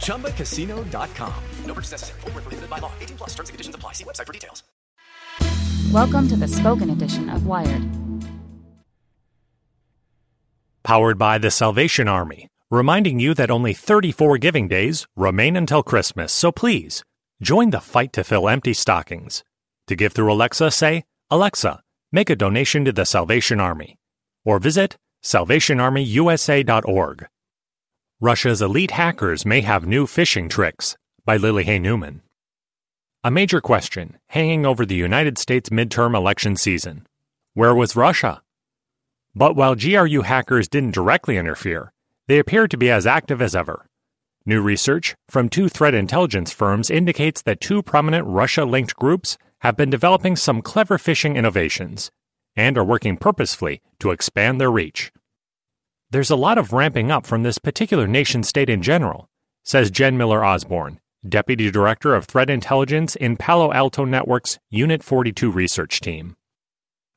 ChumbaCasino.com. No purchase necessary. Void where prohibited by law. 18+ terms and conditions apply. See website for details. Welcome to the spoken edition of Wired. Powered by the Salvation Army, reminding you that only 34 giving days remain until Christmas, so please, join the fight to fill empty stockings. To give through Alexa, say, "Alexa, make a donation to the Salvation Army," or visit salvationarmyusa.org. Russia's elite hackers may have new phishing tricks, by Lily Hay Newman. A major question hanging over the United States midterm election season: where was Russia? But while GRU hackers didn't directly interfere, they appear to be as active as ever. New research from two threat intelligence firms indicates that two prominent Russia-linked groups have been developing some clever phishing innovations and are working purposefully to expand their reach. "There's a lot of ramping up from this particular nation-state in general," says Jen Miller-Osborne, Deputy Director of Threat Intelligence in Palo Alto Networks' Unit 42 research team.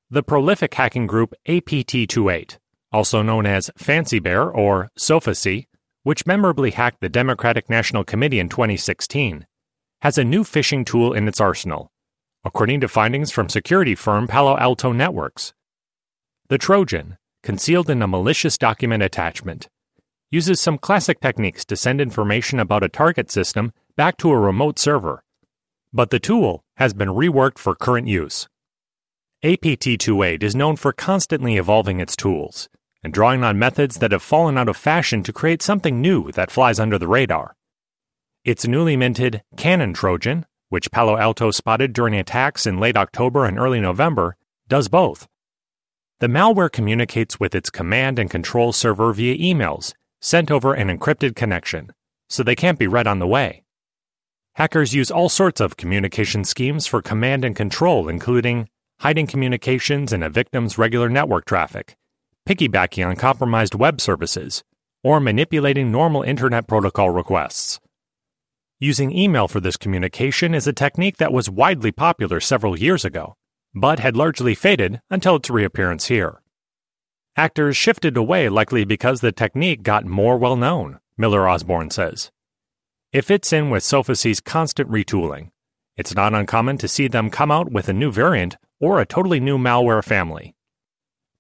The prolific hacking group APT28, also known as Fancy Bear or Sofacy, which memorably hacked the Democratic National Committee in 2016, has a new phishing tool in its arsenal, according to findings from security firm Palo Alto Networks. The Trojan, concealed in a malicious document attachment, uses some classic techniques to send information about a target system back to a remote server, but the tool has been reworked for current use. APT28 is known for constantly evolving its tools and drawing on methods that have fallen out of fashion to create something new that flies under the radar. Its newly minted Canon Trojan, which Palo Alto spotted during attacks in late October and early November, does both. The malware communicates with its command and control server via emails sent over an encrypted connection, so they can't be read on the way. Hackers use all sorts of communication schemes for command and control, including hiding communications in a victim's regular network traffic, piggybacking on compromised web services, or manipulating normal internet protocol requests. Using email for this communication is a technique that was widely popular several years ago, but had largely faded until its reappearance here. Actors shifted away likely because the technique got more well-known, Miller-Osborne says. It fits in with Sofacy's constant retooling. It's not uncommon to see them come out with a new variant or a totally new malware family.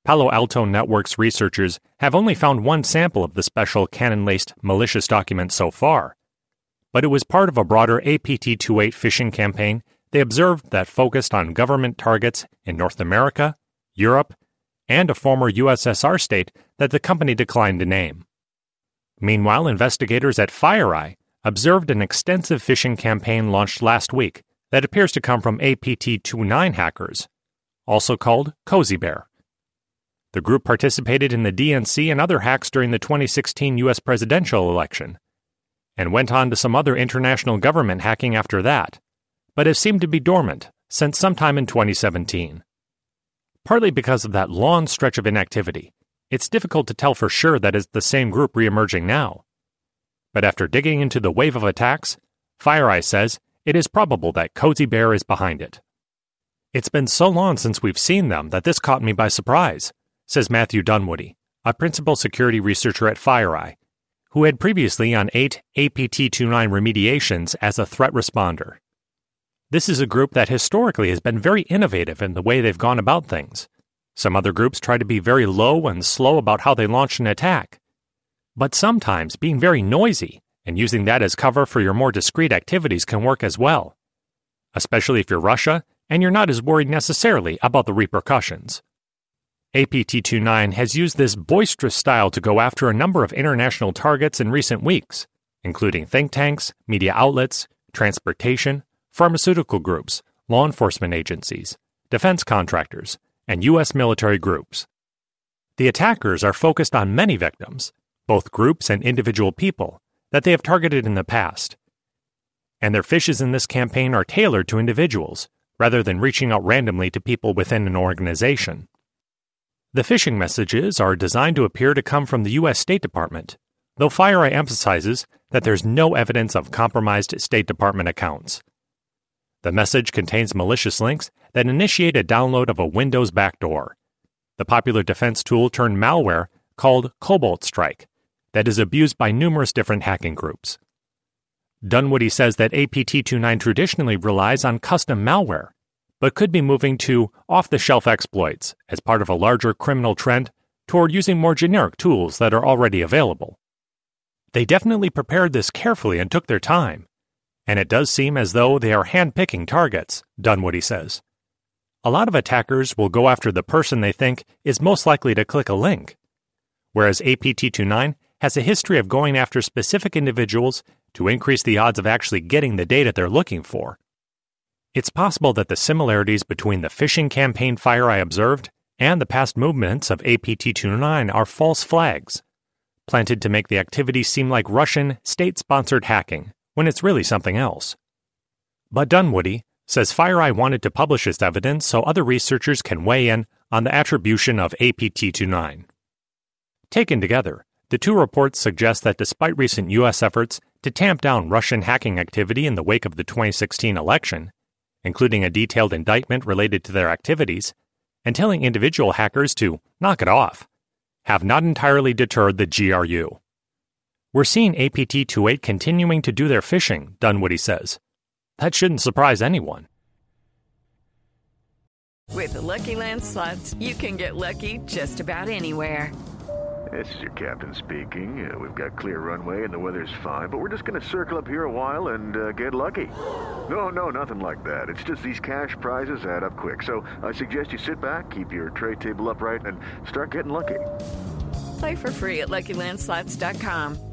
Palo Alto Networks researchers have only found one sample of the special Canon-laced malicious document so far, but it was part of a broader APT28 phishing campaign they observed that focused on government targets in North America, Europe, and a former USSR state that the company declined to name. Meanwhile, investigators at FireEye observed an extensive phishing campaign launched last week that appears to come from APT29 hackers, also called Cozy Bear. The group participated in the DNC and other hacks during the 2016 U.S. presidential election, and went on to some other international government hacking after that, but has seemed to be dormant since sometime in 2017. Partly because of that long stretch of inactivity, it's difficult to tell for sure that it's the same group reemerging now. But after digging into the wave of attacks, FireEye says it is probable that Cozy Bear is behind it. "It's been so long since we've seen them that this caught me by surprise," says Matthew Dunwoody, a principal security researcher at FireEye, who had previously on 8 APT29 remediations as a threat responder. This is a group that historically has been very innovative in the way they've gone about things. Some other groups try to be very low and slow about how they launch an attack. But sometimes being very noisy and using that as cover for your more discreet activities can work as well, especially if you're Russia and you're not as worried necessarily about the repercussions. APT29 has used this boisterous style to go after a number of international targets in recent weeks, including think tanks, media outlets, transportation, pharmaceutical groups, law enforcement agencies, defense contractors, and U.S. military groups. The attackers are focused on many victims, both groups and individual people, that they have targeted in the past. And their fishes in this campaign are tailored to individuals, rather than reaching out randomly to people within an organization. The phishing messages are designed to appear to come from the U.S. State Department, though FireEye emphasizes that there's no evidence of compromised State Department accounts. The message contains malicious links that initiate a download of a Windows backdoor, the popular defense tool turned malware called Cobalt Strike, that is abused by numerous different hacking groups. Dunwoody says that APT29 traditionally relies on custom malware, but could be moving to off-the-shelf exploits as part of a larger criminal trend toward using more generic tools that are already available. They definitely prepared this carefully and took their time, and it does seem as though they are hand-picking targets, Dunwoody says. A lot of attackers will go after the person they think is most likely to click a link, whereas APT29 has a history of going after specific individuals to increase the odds of actually getting the data they're looking for. It's possible that the similarities between the phishing campaign FireEye observed and the past movements of APT29 are false flags, planted to make the activity seem like Russian, state-sponsored hacking, when it's really something else. But Dunwoody says FireEye wanted to publish its evidence so other researchers can weigh in on the attribution of APT29. Taken together, the two reports suggest that despite recent U.S. efforts to tamp down Russian hacking activity in the wake of the 2016 election, including a detailed indictment related to their activities, and telling individual hackers to knock it off, have not entirely deterred the GRU. We're seeing APT28 continuing to do their phishing, Dunwoody says. That shouldn't surprise anyone. With the Lucky Land Slots, you can get lucky just about anywhere. This is your captain speaking. We've got clear runway and the weather's fine, but we're just going to circle up here a while and get lucky. No, nothing like that. It's just these cash prizes add up quick. So I suggest you sit back, keep your tray table upright, and start getting lucky. Play for free at LuckyLandSlots.com.